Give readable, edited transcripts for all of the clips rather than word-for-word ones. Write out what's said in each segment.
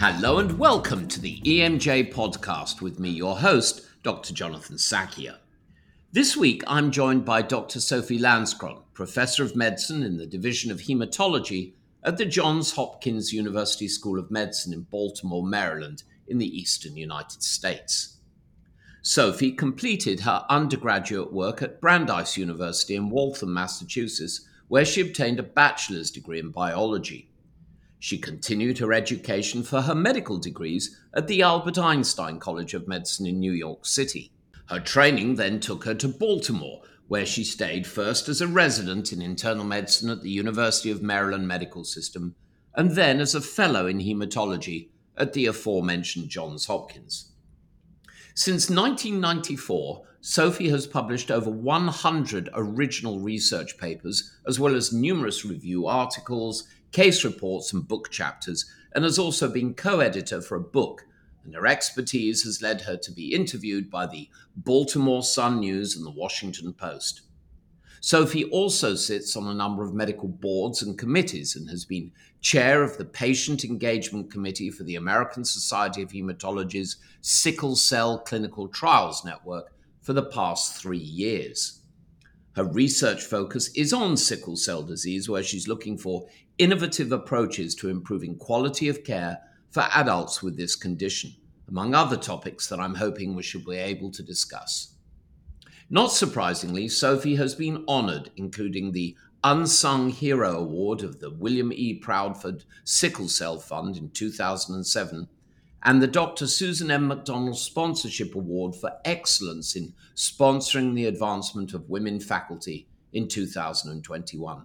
Hello and welcome to the EMJ podcast with me, your host, Dr. Jonathan Sakia. This week, I'm joined by Dr. Sophie Lanzkron, Professor of Medicine in the Division of Hematology at the Johns Hopkins University School of Medicine in Baltimore, Maryland, in the eastern United States. Sophie completed her undergraduate work at Brandeis University in Waltham, Massachusetts, where she obtained a bachelor's degree in biology. She continued her education for her medical degrees at the Albert Einstein College of Medicine in New York City. Her training then took her to Baltimore, where she stayed first as a resident in internal medicine at the University of Maryland Medical System, and then as a fellow in hematology at the aforementioned Johns Hopkins. Since 1994, Sophie has published over 100 original research papers, as well as numerous review articles, case reports, and book chapters, and has also been co-editor for a book, and her expertise has led her to be interviewed by the Baltimore Sun News and the Washington Post. Sophie also sits on a number of medical boards and committees and has been chair of the Patient Engagement Committee for the American Society of Hematology's Sickle Cell Clinical Trials Network for the past 3 years. Her research focus is on sickle cell disease, where she's looking for innovative approaches to improving quality of care for adults with this condition, among other topics that I'm hoping we should be able to discuss. Not surprisingly, Sophie has been honored, including the Unsung Hero Award of the William E. Proudford Sickle Cell Fund in 2007, and the Dr. Susan M. McDonald Sponsorship Award for Excellence in Sponsoring the Advancement of Women Faculty in 2021.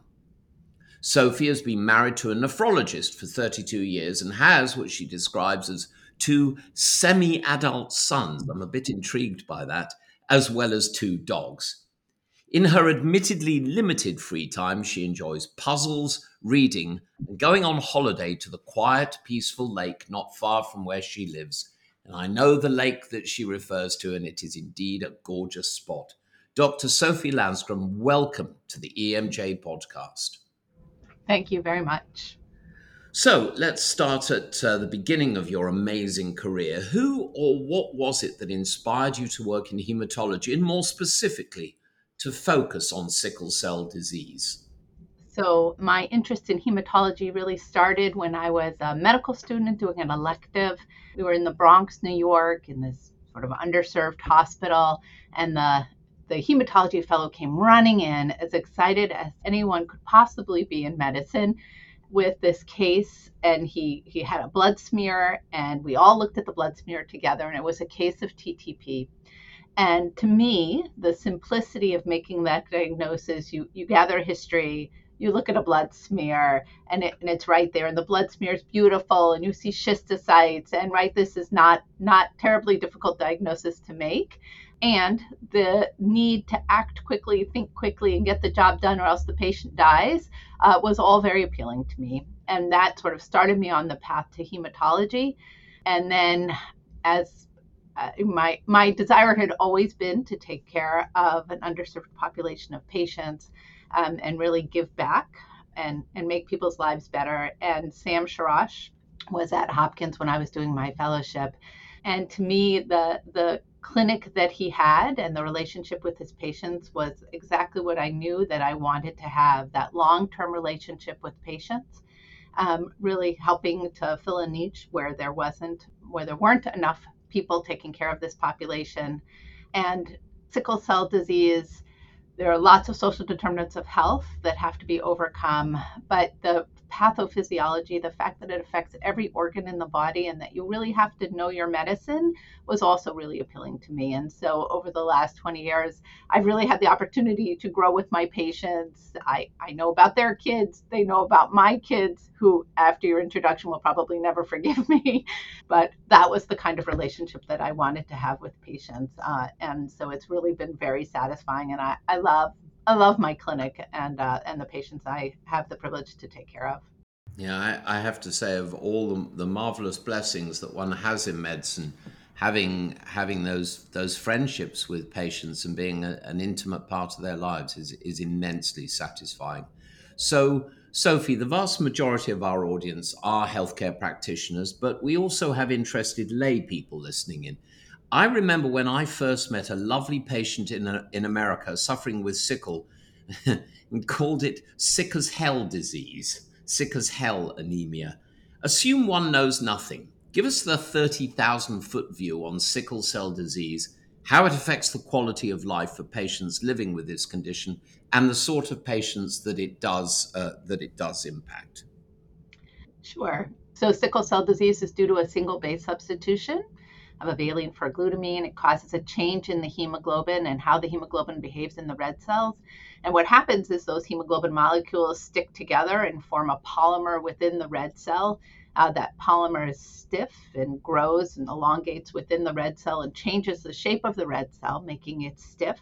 Sophie has been married to a nephrologist for 32 years and has what she describes as 2 semi-adult sons, I'm a bit intrigued by that, as well as 2 dogs. In her admittedly limited free time, she enjoys puzzles, reading, and going on holiday to the quiet, peaceful lake not far from where she lives. And I know the lake that she refers to, and it is indeed a gorgeous spot. Dr. Sophie Lanzkron, welcome to the EMJ podcast. Thank you very much. So let's start at the beginning of your amazing career. Who or what was it that inspired you to work in hematology, and more specifically, to focus on sickle cell disease? So my interest in hematology really started when I was a medical student doing an elective. We were in the Bronx, New York, in this sort of underserved hospital, and the hematology fellow came running in, as excited as anyone could possibly be in medicine, with this case, and he had a blood smear, and we all looked at the blood smear together, and it was a case of TTP. And to me, the simplicity of making that diagnosis, you gather history, you look at a blood smear, and it's right there. And the blood smear is beautiful, and you see schistocytes, and right, this is not terribly difficult diagnosis to make. And the need to act quickly, think quickly, and get the job done or else the patient dies was all very appealing to me. And that sort of started me on the path to hematology. And then as my desire had always been to take care of an underserved population of patients and really give back and make people's lives better. And Sam Sharosh was at Hopkins when I was doing my fellowship. And to me, the clinic that he had and the relationship with his patients was exactly what I knew that I wanted to have, that long-term relationship with patients. Really helping to fill a niche where there weren't enough people taking care of this population. And sickle cell disease, there are lots of social determinants of health that have to be overcome, but the pathophysiology, the fact that it affects every organ in the body and that you really have to know your medicine was also really appealing to me. And so over the last 20 years, I've really had the opportunity to grow with my patients. I know about their kids. They know about my kids, who after your introduction will probably never forgive me. But that was the kind of relationship that I wanted to have with patients. And so it's really been very satisfying. And I love my clinic and the patients I have the privilege to take care of. Yeah, I have to say, of all the marvelous blessings that one has in medicine, having those friendships with patients and being an intimate part of their lives is immensely satisfying. So Sophie, the vast majority of our audience are healthcare practitioners, but we also have interested lay people listening in. I remember when I first met a lovely patient in America suffering with sickle and called it sick as hell disease, sick as hell anemia. Assume one knows nothing. Give us the 30,000 foot view on sickle cell disease, how it affects the quality of life for patients living with this condition and the sort of patients that it does impact. Sure. So sickle cell disease is due to a single base substitution of a valine for glutamine. It causes a change in the hemoglobin and how the hemoglobin behaves in the red cells. And what happens is those hemoglobin molecules stick together and form a polymer within the red cell. That polymer is stiff and grows and elongates within the red cell and changes the shape of the red cell, making it stiff.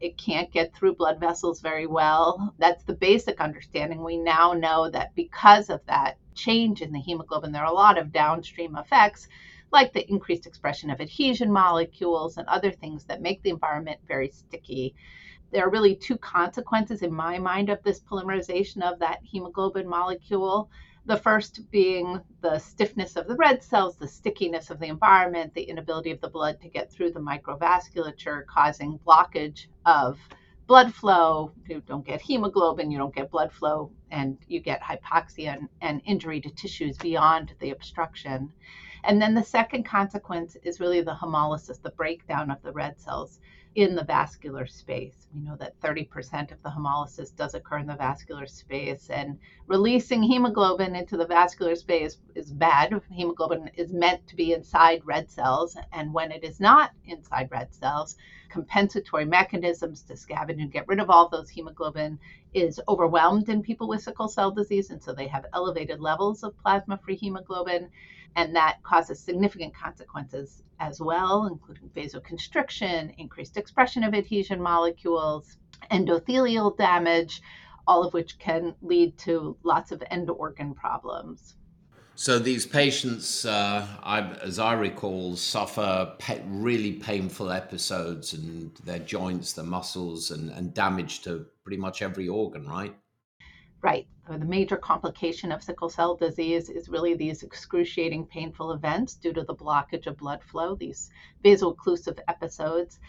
It can't get through blood vessels very well. That's the basic understanding. We now know that because of that change in the hemoglobin, there are a lot of downstream effects, like the increased expression of adhesion molecules and other things that make the environment very sticky. There are really two consequences in my mind of this polymerization of that hemoglobin molecule. The first being the stiffness of the red cells, the stickiness of the environment, the inability of the blood to get through the microvasculature, causing blockage of blood flow. You don't get hemoglobin, you don't get blood flow, and you get hypoxia and injury to tissues beyond the obstruction. And then the second consequence is really the hemolysis, the breakdown of the red cells in the vascular space. We know that 30% of the hemolysis does occur in the vascular space, and releasing hemoglobin into the vascular space is bad. Hemoglobin is meant to be inside red cells, and when it is not inside red cells, compensatory mechanisms to scavenge and get rid of all those hemoglobin is overwhelmed in people with sickle cell disease, and so they have elevated levels of plasma-free hemoglobin. And that causes significant consequences as well, including vasoconstriction, increased expression of adhesion molecules, endothelial damage, all of which can lead to lots of end organ problems. So these patients, as I recall, suffer really painful episodes and their joints, their muscles, and damage to pretty much every organ, right? Right. So the major complication of sickle cell disease is really these excruciating painful events due to the blockage of blood flow, these vasoocclusive episodes.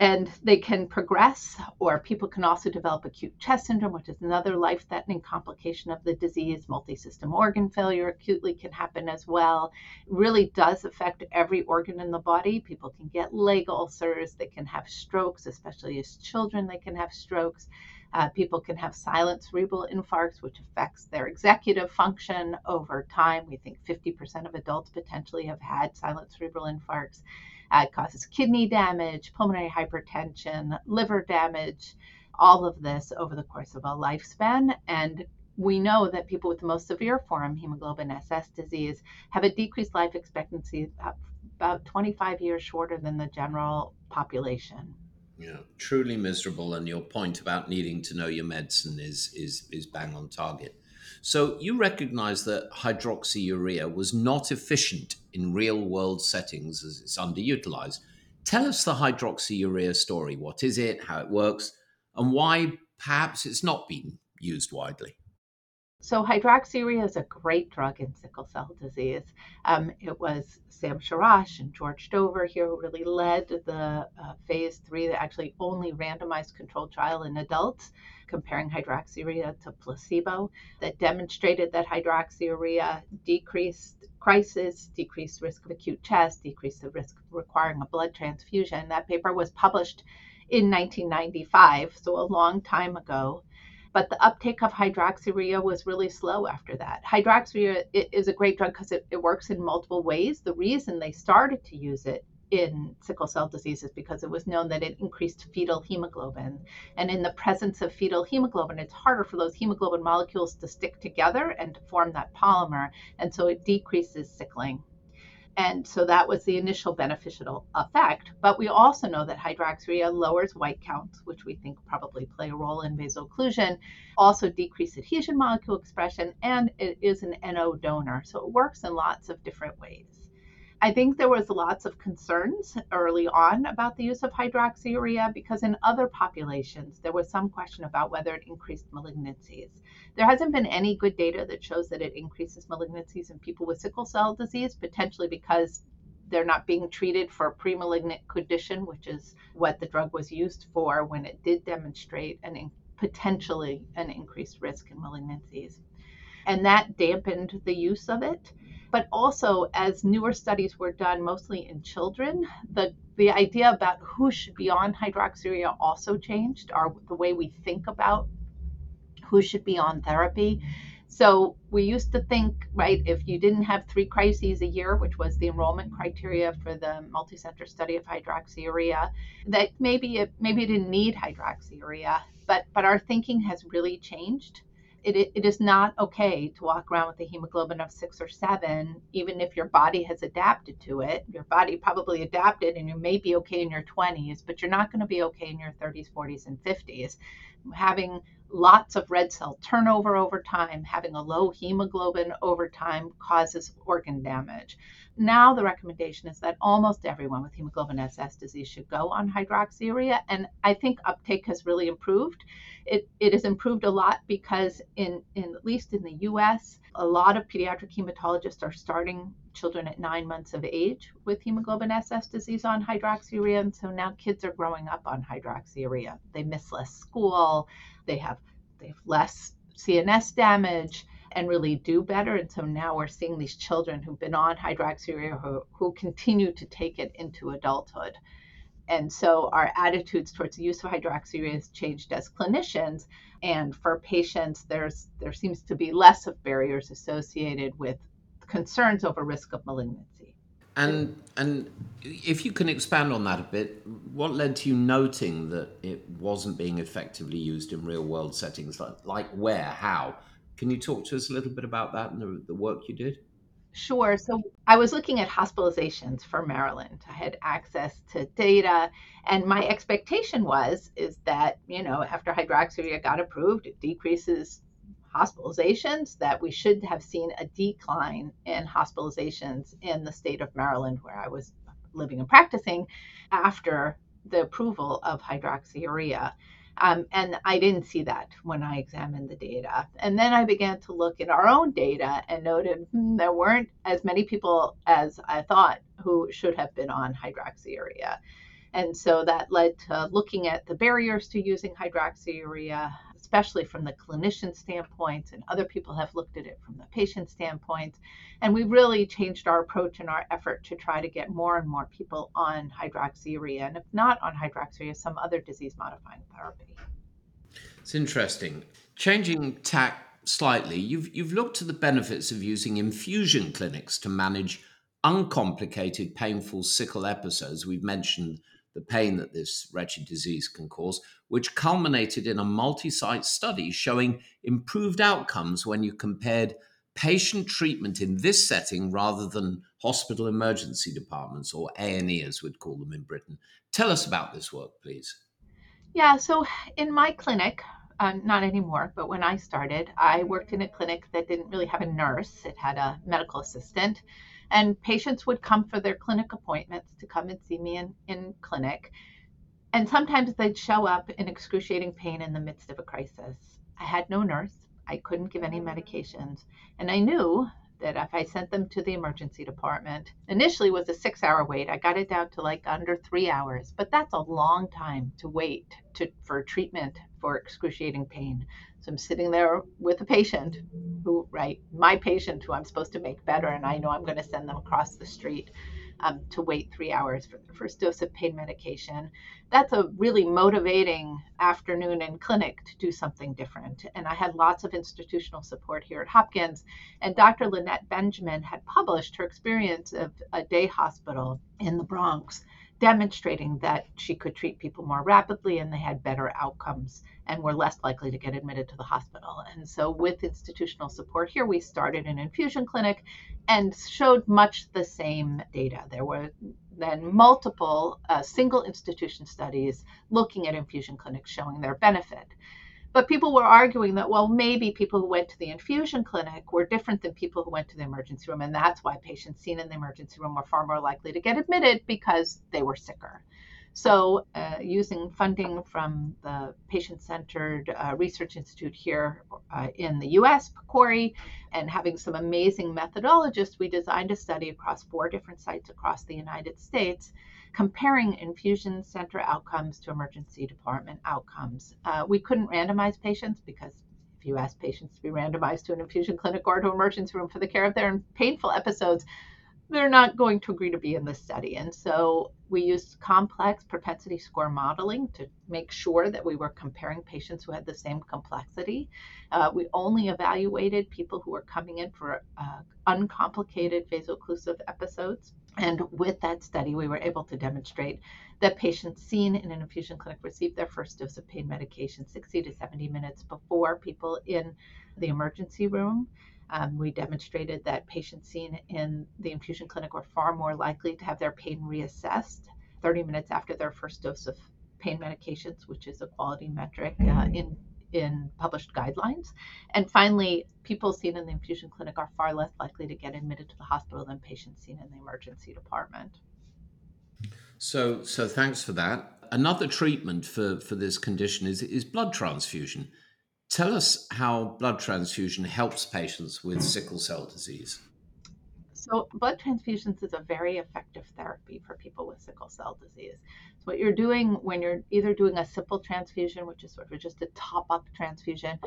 And they can progress, or people can also develop acute chest syndrome, which is another life-threatening complication of the disease. Multisystem organ failure acutely can happen as well. It really does affect every organ in the body. People can get leg ulcers. They can have strokes, especially as children. They can have strokes. People can have silent cerebral infarcts, which affects their executive function over time. We think 50% of adults potentially have had silent cerebral infarcts. It causes kidney damage, pulmonary hypertension, liver damage, all of this over the course of a lifespan. And we know that people with the most severe form, hemoglobin SS disease, have a decreased life expectancy about 25 years shorter than the general population. Yeah, truly miserable, and your point about needing to know your medicine is bang on target. So you recognize that hydroxyurea was not efficient in real-world settings as it's underutilized. Tell us the hydroxyurea story. What is it, how it works, and why perhaps it's not been used widely? So hydroxyurea is a great drug in sickle cell disease. It was Sam Sharosh and George Dover here who really led the phase 3, the actually only randomized controlled trial in adults, comparing hydroxyurea to placebo, that demonstrated that hydroxyurea decreased crisis, decreased risk of acute chest, decreased the risk of requiring a blood transfusion. That paper was published in 1995, so a long time ago. But the uptake of hydroxyurea was really slow after that. Hydroxyurea is a great drug because it works in multiple ways. The reason they started to use it in sickle cell disease is because it was known that it increased fetal hemoglobin. And in the presence of fetal hemoglobin, it's harder for those hemoglobin molecules to stick together and to form that polymer. And so it decreases sickling. And so that was the initial beneficial effect. But we also know that hydroxyurea lowers white counts, which we think probably play a role in vasoocclusion, also decreased adhesion molecule expression, and it is an NO donor. So it works in lots of different ways. I think there was lots of concerns early on about the use of hydroxyurea because in other populations, there was some question about whether it increased malignancies. There hasn't been any good data that shows that it increases malignancies in people with sickle cell disease, potentially because they're not being treated for a premalignant condition, which is what the drug was used for when it did demonstrate potentially an increased risk in malignancies. And that dampened the use of it. But also, as newer studies were done mostly in children, the idea about who should be on hydroxyurea also changed, or the way we think about who should be on therapy. So we used to think, right, if you didn't have 3 crises a year, which was the enrollment criteria for the multicenter study of hydroxyurea, that maybe it didn't need hydroxyurea, but our thinking has really changed. It is not okay to walk around with a hemoglobin of 6 or 7, even if your body has adapted to it. Your body probably adapted and you may be okay in your 20s, but you're not going to be okay in your 30s, 40s, and 50s. Having lots of red cell turnover over time, having a low hemoglobin over time causes organ damage. Now the recommendation is that almost everyone with hemoglobin SS disease should go on hydroxyurea, and I think uptake has really improved. It has improved a lot because in at least in the US, a lot of pediatric hematologists are starting children at 9 months of age with hemoglobin SS disease on hydroxyurea, and so now kids are growing up on hydroxyurea. They miss less school, they have less CNS damage, and really do better. And so now we're seeing these children who've been on hydroxyurea who continue to take it into adulthood. And so our attitudes towards the use of hydroxyurea has changed as clinicians. And for patients, there seems to be less of barriers associated with concerns over risk of malignancy. And if you can expand on that a bit, what led to you noting that it wasn't being effectively used in real world settings? Like where, how? Can you talk to us a little bit about that and the work you did? Sure. So I was looking at hospitalizations for Maryland. I had access to data, and my expectation is that, after hydroxyurea got approved, it decreases hospitalizations, that we should have seen a decline in hospitalizations in the state of Maryland, where I was living and practicing, after the approval of hydroxyurea. And I didn't see that when I examined the data. And then I began to look at our own data and noted there weren't as many people as I thought who should have been on hydroxyurea. And so that led to looking at the barriers to using hydroxyurea, especially from the clinician standpoint, and other people have looked at it from the patient standpoint. And we really changed our approach and our effort to try to get more and more people on hydroxyurea, and if not on hydroxyurea, some other disease-modifying therapy. It's interesting. Changing tack slightly, you've looked to the benefits of using infusion clinics to manage uncomplicated, painful sickle episodes. We've mentioned the pain that this wretched disease can cause, which culminated in a multi-site study showing improved outcomes when you compared patient treatment in this setting rather than hospital emergency departments, or A&E as we'd call them in Britain. Tell us about this work, please. Yeah, so in my clinic, not anymore, but when I started, I worked in a clinic that didn't really have a nurse. It had a medical assistant. And patients would come for their clinic appointments to come and see me in clinic. And sometimes they'd show up in excruciating pain in the midst of a crisis. I had no nurse. I couldn't give any medications. And I knew that if I sent them to the emergency department, initially was a 6-hour wait. I got it down to like under 3 hours, but that's a long time to wait for treatment for excruciating pain. So I'm sitting there with a patient who I'm supposed to make better, and I know I'm going to send them across the street to wait 3 hours for the first dose of pain medication. That's a really motivating afternoon in clinic to do something different. And I had lots of institutional support here at Hopkins. And Dr. Lynette Benjamin had published her experience of a day hospital in the Bronx, demonstrating that she could treat people more rapidly and they had better outcomes and were less likely to get admitted to the hospital. And so with institutional support here, we started an infusion clinic and showed much the same data. There were then multiple single institution studies looking at infusion clinics showing their benefit. But people were arguing that, well, maybe people who went to the infusion clinic were different than people who went to the emergency room, and that's why patients seen in the emergency room were far more likely to get admitted because they were sicker. So using funding from the patient-centered research institute here in the US, PCORI, and having some amazing methodologists, we designed a study across 4 different sites across the United States comparing infusion center outcomes to emergency department outcomes. We couldn't randomize patients because if you ask patients to be randomized to an infusion clinic or to an emergency room for the care of their painful episodes, they're not going to agree to be in this study. And so we used complex propensity score modeling to make sure that we were comparing patients who had the same complexity. We only evaluated people who were coming in for uncomplicated vasoocclusive episodes. And with that study, we were able to demonstrate that patients seen in an infusion clinic received their first dose of pain medication 60 to 70 minutes before people in the emergency room. We demonstrated that patients seen in the infusion clinic were far more likely to have their pain reassessed 30 minutes after their first dose of pain medications, which is a quality metric in published guidelines. And finally, people seen in the infusion clinic are far less likely to get admitted to the hospital than patients seen in the emergency department. So thanks for that. Another treatment for this condition is blood transfusion. Tell us how blood transfusion helps patients with sickle cell disease. So blood transfusions is a very effective therapy for people with sickle cell disease. So what you're doing when you're either doing a simple transfusion, which is sort of just a top-up transfusion,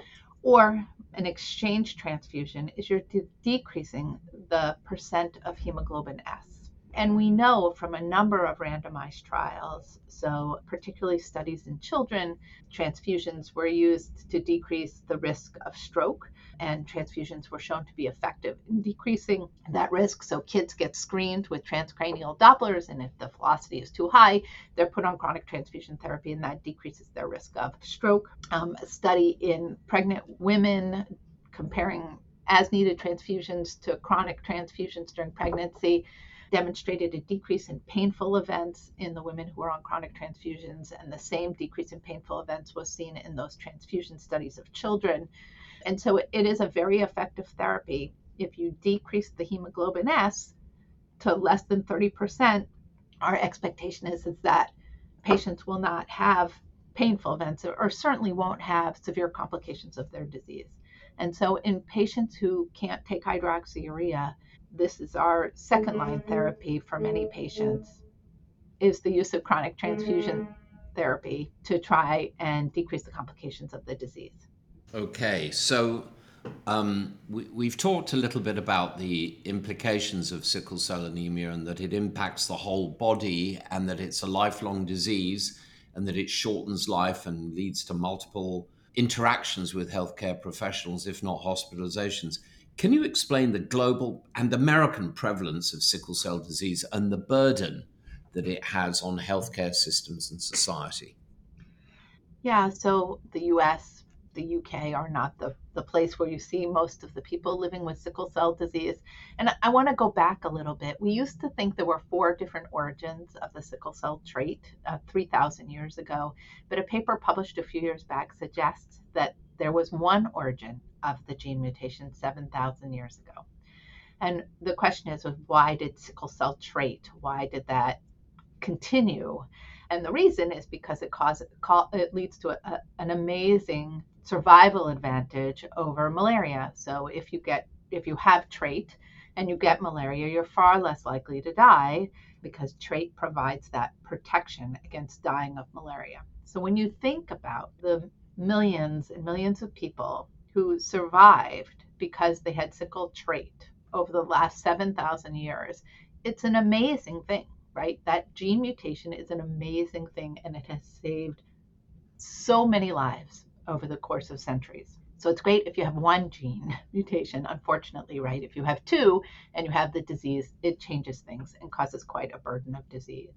or an exchange transfusion, is you're decreasing the percent of hemoglobin S. And we know from a number of randomized trials, so particularly studies in children, transfusions were used to decrease the risk of stroke, and transfusions were shown to be effective in decreasing that risk. So kids get screened with transcranial Dopplers, and if the velocity is too high, they're put on chronic transfusion therapy, and that decreases their risk of stroke. A study in pregnant women comparing as-needed transfusions to chronic transfusions during pregnancy demonstrated a decrease in painful events in the women who were on chronic transfusions, and the same decrease in painful events was seen in those transfusion studies of children. And so it is a very effective therapy. If you decrease the hemoglobin S to less than 30%, our expectation is that patients will not have painful events or certainly won't have severe complications of their disease. And so in patients who can't take hydroxyurea, this is our second line therapy for many patients, is the use of chronic transfusion therapy to try and decrease the complications of the disease. Okay, so we've talked a little bit about the implications of sickle cell anemia and that it impacts the whole body and that it's a lifelong disease and that it shortens life and leads to multiple interactions with healthcare professionals, if not hospitalizations. Can you explain the global and American prevalence of sickle cell disease and the burden that it has on healthcare systems and society? Yeah, so the US, the UK are not the place where you see most of the people living with sickle cell disease. And I want to go back a little bit. We used to think there were 4 different origins of the sickle cell trait 3,000 years ago, but a paper published a few years back suggests that there was one origin of the gene mutation 7,000 years ago. And the question is, why did sickle cell trait, why did that continue? And the reason is because it leads to an amazing survival advantage over malaria. So if you have trait and you get malaria, you're far less likely to die because trait provides that protection against dying of malaria. So when you think about the millions and millions of people who survived because they had sickle trait over the last 7,000 years, it's an amazing thing, right? That gene mutation is an amazing thing, and it has saved so many lives over the course of centuries. So it's great if you have one gene mutation, unfortunately, right? If you have 2 and you have the disease, it changes things and causes quite a burden of disease.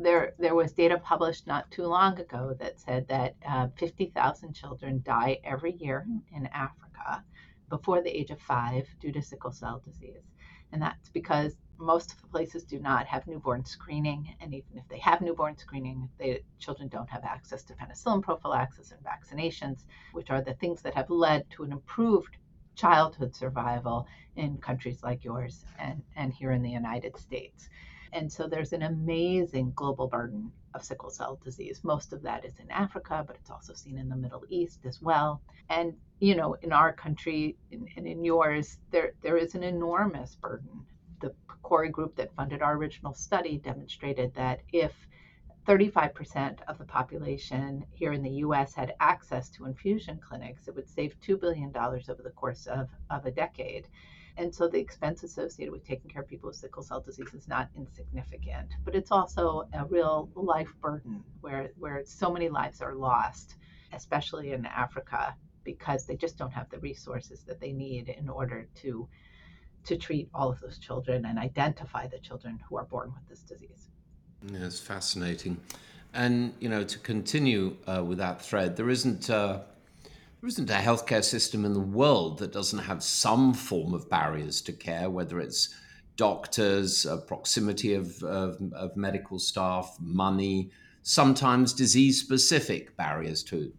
There was data published not too long ago that said that 50,000 children die every year in Africa before the age of 5 due to sickle cell disease. And that's because most of the places do not have newborn screening. And even if they have newborn screening, the children don't have access to penicillin prophylaxis and vaccinations, which are the things that have led to an improved childhood survival in countries like yours and here in the United States. And so there's an amazing global burden of sickle cell disease. Most of that is in Africa, but it's also seen in the Middle East as well. And, you know, in our country and in yours, there is an enormous burden. The PCORI group that funded our original study demonstrated that if 35% of the population here in the US had access to infusion clinics, it would save $2 billion over the course of a decade. And so the expense associated with taking care of people with sickle cell disease is not insignificant, but it's also a real life burden where so many lives are lost, especially in Africa, because they just don't have the resources that they need in order to treat all of those children and identify the children who are born with this disease. Yeah, it's fascinating. And, you know, to continue with that thread, there isn't a healthcare system in the world that doesn't have some form of barriers to care, whether it's doctors, proximity of medical staff, money, sometimes disease-specific barriers to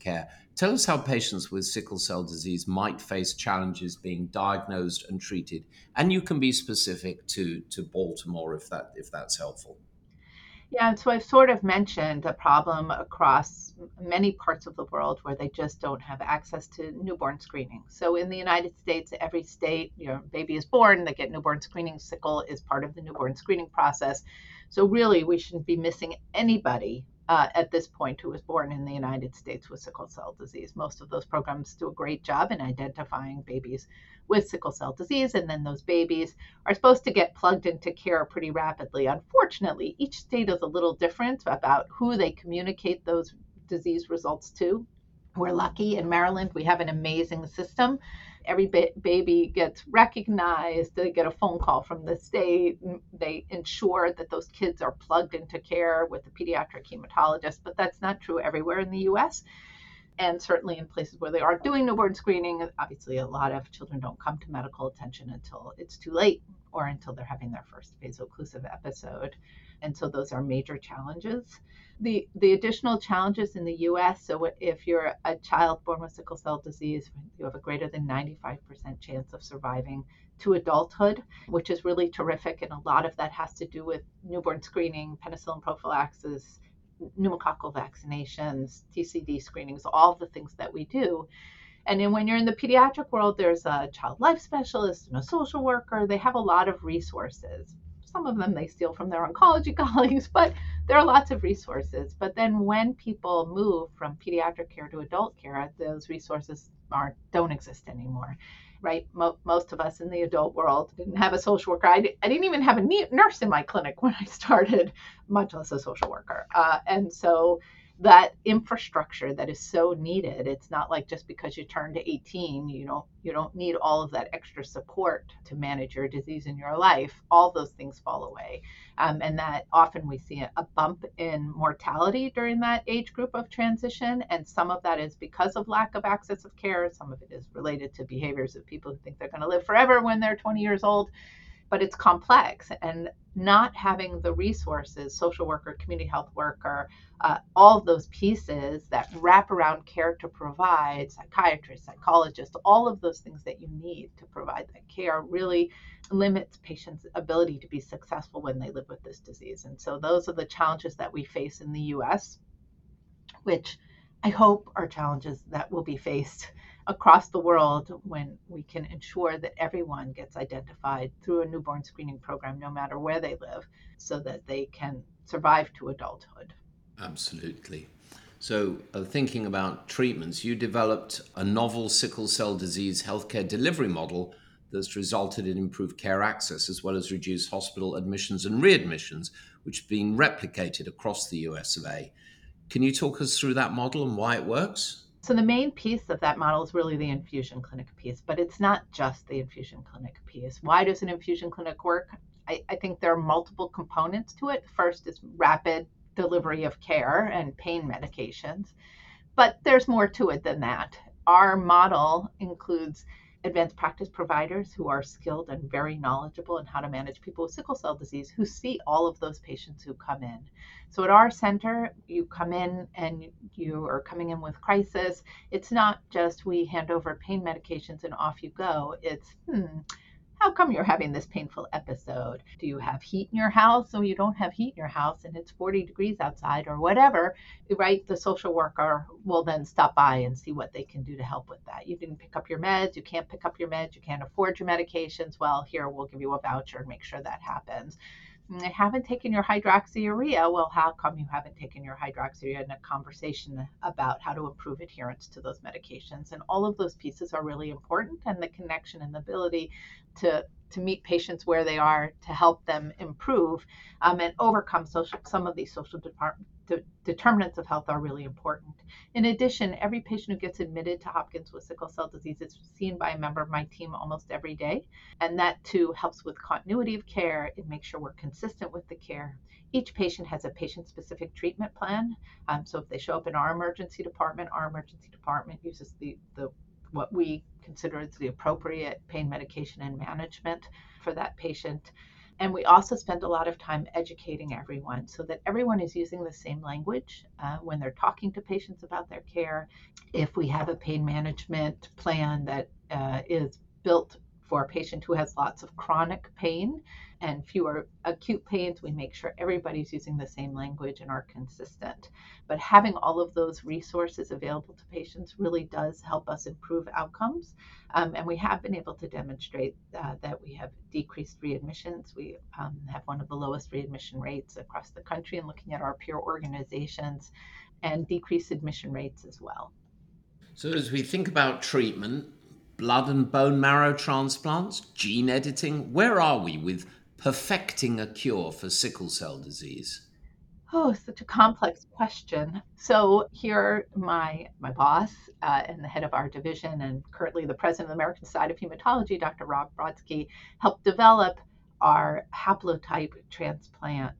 care. Tell us how patients with sickle cell disease might face challenges being diagnosed and treated. And you can be specific to Baltimore if that's helpful. Yeah, so I've sort of mentioned the problem across many parts of the world where they just don't have access to newborn screening. So in the United States, every state, your baby is born, they get newborn screening. Sickle is part of the newborn screening process. So really, we shouldn't be missing anybody at this point who was born in the United States with sickle cell disease. Most of those programs do a great job in identifying babies with sickle cell disease, and then those babies are supposed to get plugged into care pretty rapidly. Unfortunately, each state is a little different about who they communicate those disease results to. We're lucky in Maryland, we have an amazing system. Every baby gets recognized, they get a phone call from the state, they ensure that those kids are plugged into care with a pediatric hematologist, but that's not true everywhere in the US. And certainly in places where they are doing newborn screening, obviously a lot of children don't come to medical attention until it's too late or until they're having their first vaso-occlusive episode. And so those are major challenges. The additional challenges in the US, so if you're a child born with sickle cell disease, you have a greater than 95% chance of surviving to adulthood, which is really terrific. And a lot of that has to do with newborn screening, penicillin prophylaxis, pneumococcal vaccinations, TCD screenings, all the things that we do. And then when you're in the pediatric world, there's a child life specialist and a social worker. They have a lot of resources. Some of them they steal from their oncology colleagues, but there are lots of resources. But then when people move from pediatric care to adult care, those resources don't exist anymore, right? Most of us in the adult world didn't have a social worker. I didn't even have a nurse in my clinic when I started, much less a social worker. And so that infrastructure that is so needed, it's not like just because you turn to 18, you don't need all of that extra support to manage your disease in your life. All those things fall away. And that often we see a bump in mortality during that age group of transition. And some of that is because of lack of access of care. Some of it is related to behaviors of people who think they're going to live forever when they're 20 years old. But it's complex, and not having the resources, social worker, community health worker, all of those pieces that wraparound care to provide, psychiatrists, psychologists, all of those things that you need to provide that care really limits patients' ability to be successful when they live with this disease. And so those are the challenges that we face in the US, which I hope are challenges that will be faced across the world when we can ensure that everyone gets identified through a newborn screening program, no matter where they live, so that they can survive to adulthood. Absolutely. So thinking about treatments, you developed a novel sickle cell disease healthcare delivery model that's resulted in improved care access, as well as reduced hospital admissions and readmissions, which have been replicated across the US of A. Can you talk us through that model and why it works? So the main piece of that model is really the infusion clinic piece, but it's not just the infusion clinic piece. Why does an infusion clinic work? I think there are multiple components to it. First is rapid delivery of care and pain medications, but there's more to it than that. Our model includes advanced practice providers who are skilled and very knowledgeable in how to manage people with sickle cell disease who see all of those patients who come in. So at our center, you come in and you are coming in with crisis. It's not just we hand over pain medications and off you go. It's, how come you're having this painful episode? Do you have heat in your house? Or you don't have heat in your house and it's 40 degrees outside or whatever, right? The social worker will then stop by and see what they can do to help with that. You didn't pick up your meds. You can't pick up your meds. You can't afford your medications. Well, here, we'll give you a voucher and make sure that happens. I haven't taken your hydroxyurea. Well, how come you haven't taken your hydroxyurea? And a conversation about how to improve adherence to those medications. And all of those pieces are really important. And the connection and the ability to meet patients where they are, to help them improve and overcome some of these social determinants of health are really important. In addition, every patient who gets admitted to Hopkins with sickle cell disease is seen by a member of my team almost every day. And that too helps with continuity of care. It makes sure we're consistent with the care. Each patient has a patient-specific treatment plan. So if they show up in our emergency department uses the what we consider is the appropriate pain medication and management for that patient. And we also spend a lot of time educating everyone so that everyone is using the same language when they're talking to patients about their care. If we have a pain management plan that is built for a patient who has lots of chronic pain and fewer acute pains, we make sure everybody's using the same language and are consistent. But having all of those resources available to patients really does help us improve outcomes. And we have been able to demonstrate that we have decreased readmissions. We have one of the lowest readmission rates across the country and looking at our peer organizations, and decreased admission rates as well. So as we think about treatment, blood and bone marrow transplants, gene editing, where are we with perfecting a cure for sickle cell disease? Oh, such a complex question. So here, my boss and the head of our division and currently the president of the American Society of Hematology, Dr. Rob Brodsky, helped develop our haplotype transplant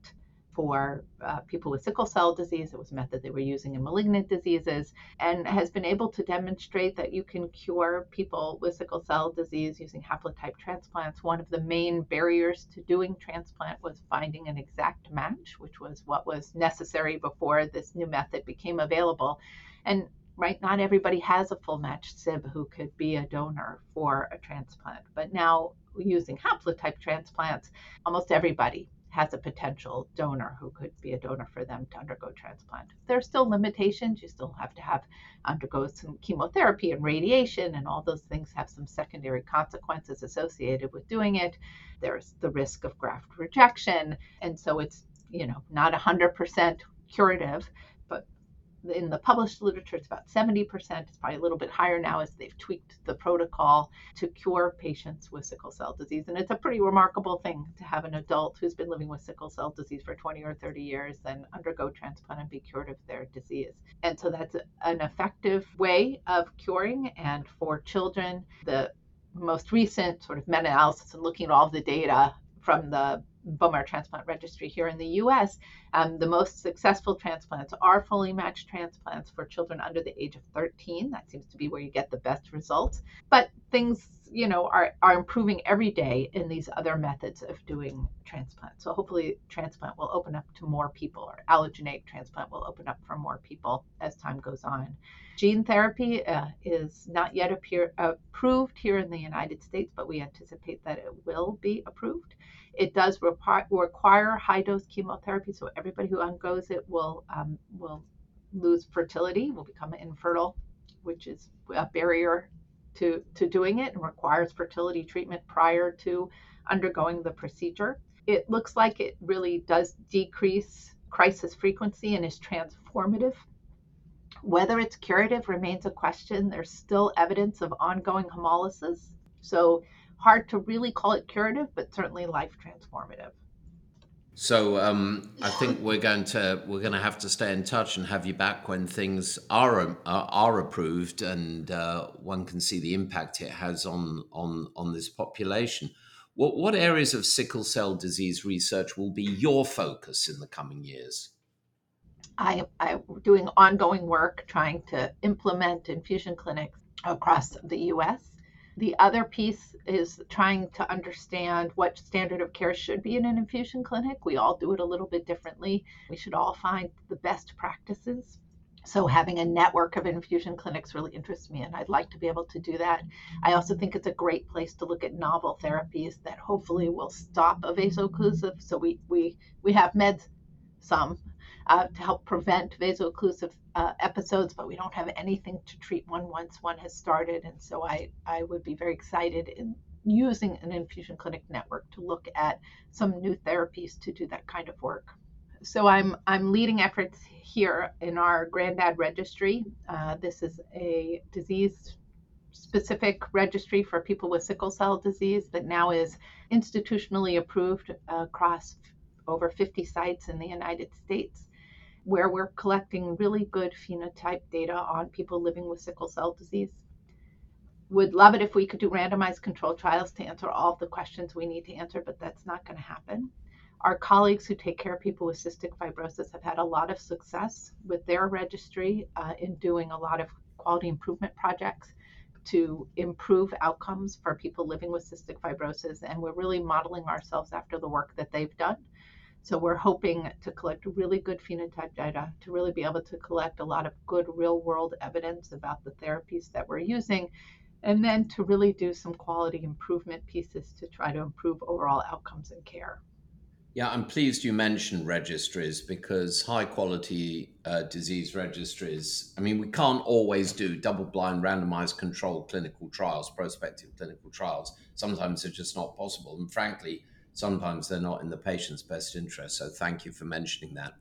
for people with sickle cell disease. It was a method they were using in malignant diseases and has been able to demonstrate that you can cure people with sickle cell disease using haplotype transplants. One of the main barriers to doing transplant was finding an exact match, which was what was necessary before this new method became available. And right, not everybody has a full matched SIB who could be a donor for a transplant. But now using haplotype transplants, almost everybody has a potential donor who could be a donor for them to undergo transplant. There's still limitations. You still have to undergo some chemotherapy and radiation, and all those things have some secondary consequences associated with doing it. There's the risk of graft rejection. And so it's, not 100% curative, but in the published literature, it's about 70%. It's probably a little bit higher now as they've tweaked the protocol to cure patients with sickle cell disease. And it's a pretty remarkable thing to have an adult who's been living with sickle cell disease for 20 or 30 years then undergo transplant and be cured of their disease. And so that's an effective way of curing. And for children, the most recent sort of meta-analysis and looking at all the data from the bone marrow transplant registry here in the US, the most successful transplants are fully matched transplants for children under the age of 13. That seems to be where you get the best results. But things, are improving every day in these other methods of doing transplant. So hopefully transplant will open up to more people, or allogeneic transplant will open up for more people as time goes on. Gene therapy is not yet approved here in the United States, but we anticipate that it will be approved. It does require high-dose chemotherapy, so everybody who undergoes it will lose fertility, will become infertile, which is a barrier to doing it, and requires fertility treatment prior to undergoing the procedure. It looks like it really does decrease crisis frequency and is transformative. Whether it's curative remains a question. There's still evidence of ongoing hemolysis, so hard to really call it curative, but certainly life transformative. So I think we're going to have to stay in touch and have you back when things are approved and one can see the impact it has on this population. What areas of sickle cell disease research will be your focus in the coming years? I'm doing ongoing work trying to implement infusion clinics across the U.S. The other piece is trying to understand what standard of care should be in an infusion clinic. We all do it a little bit differently. We should all find the best practices. So having a network of infusion clinics really interests me, and I'd like to be able to do that. I also think it's a great place to look at novel therapies that hopefully will stop a vaso-occlusive. So we have meds, some, to help prevent vaso-occlusive episodes, but we don't have anything to treat one once one has started. And so I would be very excited in using an infusion clinic network to look at some new therapies to do that kind of work. So I'm leading efforts here in our Granddad Registry. This is a disease-specific registry for people with sickle cell disease that now is institutionally approved across over 50 sites in the United States, where we're collecting really good phenotype data on people living with sickle cell disease. Would love it if we could do randomized control trials to answer all of the questions we need to answer, but that's not going to happen. Our colleagues who take care of people with cystic fibrosis have had a lot of success with their registry in doing a lot of quality improvement projects to improve outcomes for people living with cystic fibrosis. And we're really modeling ourselves after the work that they've done. So we're hoping to collect really good phenotype data to really be able to collect a lot of good real world evidence about the therapies that we're using, and then to really do some quality improvement pieces to try to improve overall outcomes and care. Yeah, I'm pleased you mentioned registries, because high quality disease registries, I mean, we can't always do double blind randomized controlled clinical trials, prospective clinical trials. Sometimes they're just not possible. And frankly, sometimes they're not in the patient's best interest. So thank you for mentioning that.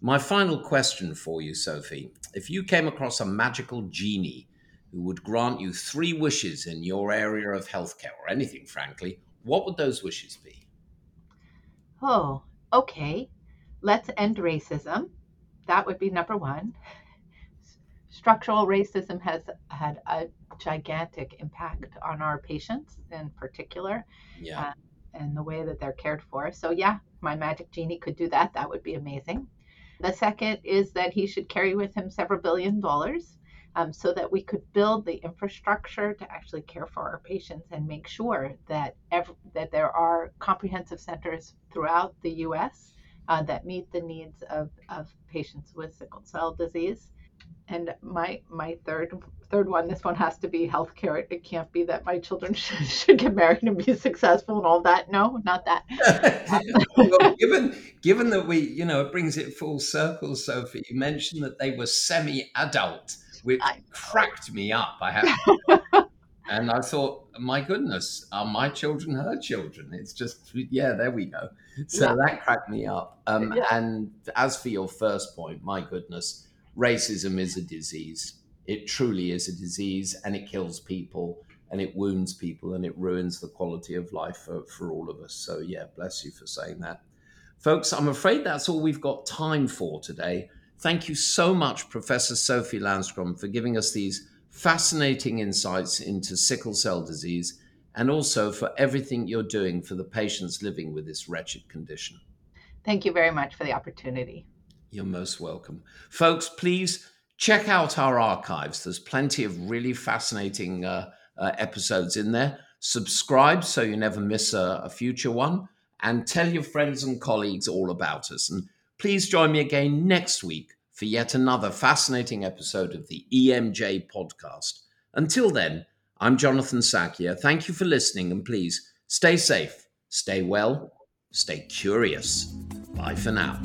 My final question for you, Sophie, if you came across a magical genie who would grant you three wishes in your area of healthcare or anything, frankly, what would those wishes be? Oh, okay. Let's end racism. That would be number one. Structural racism has had a gigantic impact on our patients in particular, and the way that they're cared for. So yeah, my magic genie could do that. That would be amazing. The second is that he should carry with him several $billions so that we could build the infrastructure to actually care for our patients and make sure that that there are comprehensive centers throughout the U.S. That meet the needs of patients with sickle cell disease. And my third one, this one has to be healthcare. It can't be that my children should get married and be successful and all that. No, not that. Well, given that we, it brings it full circle, Sophie, you mentioned that they were semi-adult, which cracked me up, I have to. And I thought, my goodness, are my children her children? It's just, there we go. So that cracked me up. And as for your first point, my goodness, racism is a disease. It truly is a disease, and it kills people, and it wounds people, and it ruins the quality of life for all of us. So bless you for saying that. Folks, I'm afraid that's all we've got time for today. Thank you so much, Professor Sophie Lanzkron, for giving us these fascinating insights into sickle cell disease, and also for everything you're doing for the patients living with this wretched condition. Thank you very much for the opportunity. You're most welcome. Folks, please check out our archives. There's plenty of really fascinating episodes in there. Subscribe so you never miss a future one, and tell your friends and colleagues all about us. And please join me again next week for yet another fascinating episode of the EMJ podcast. Until then, I'm Jonathan Sakia. Thank you for listening, and please stay safe, stay well, stay curious. Bye for now.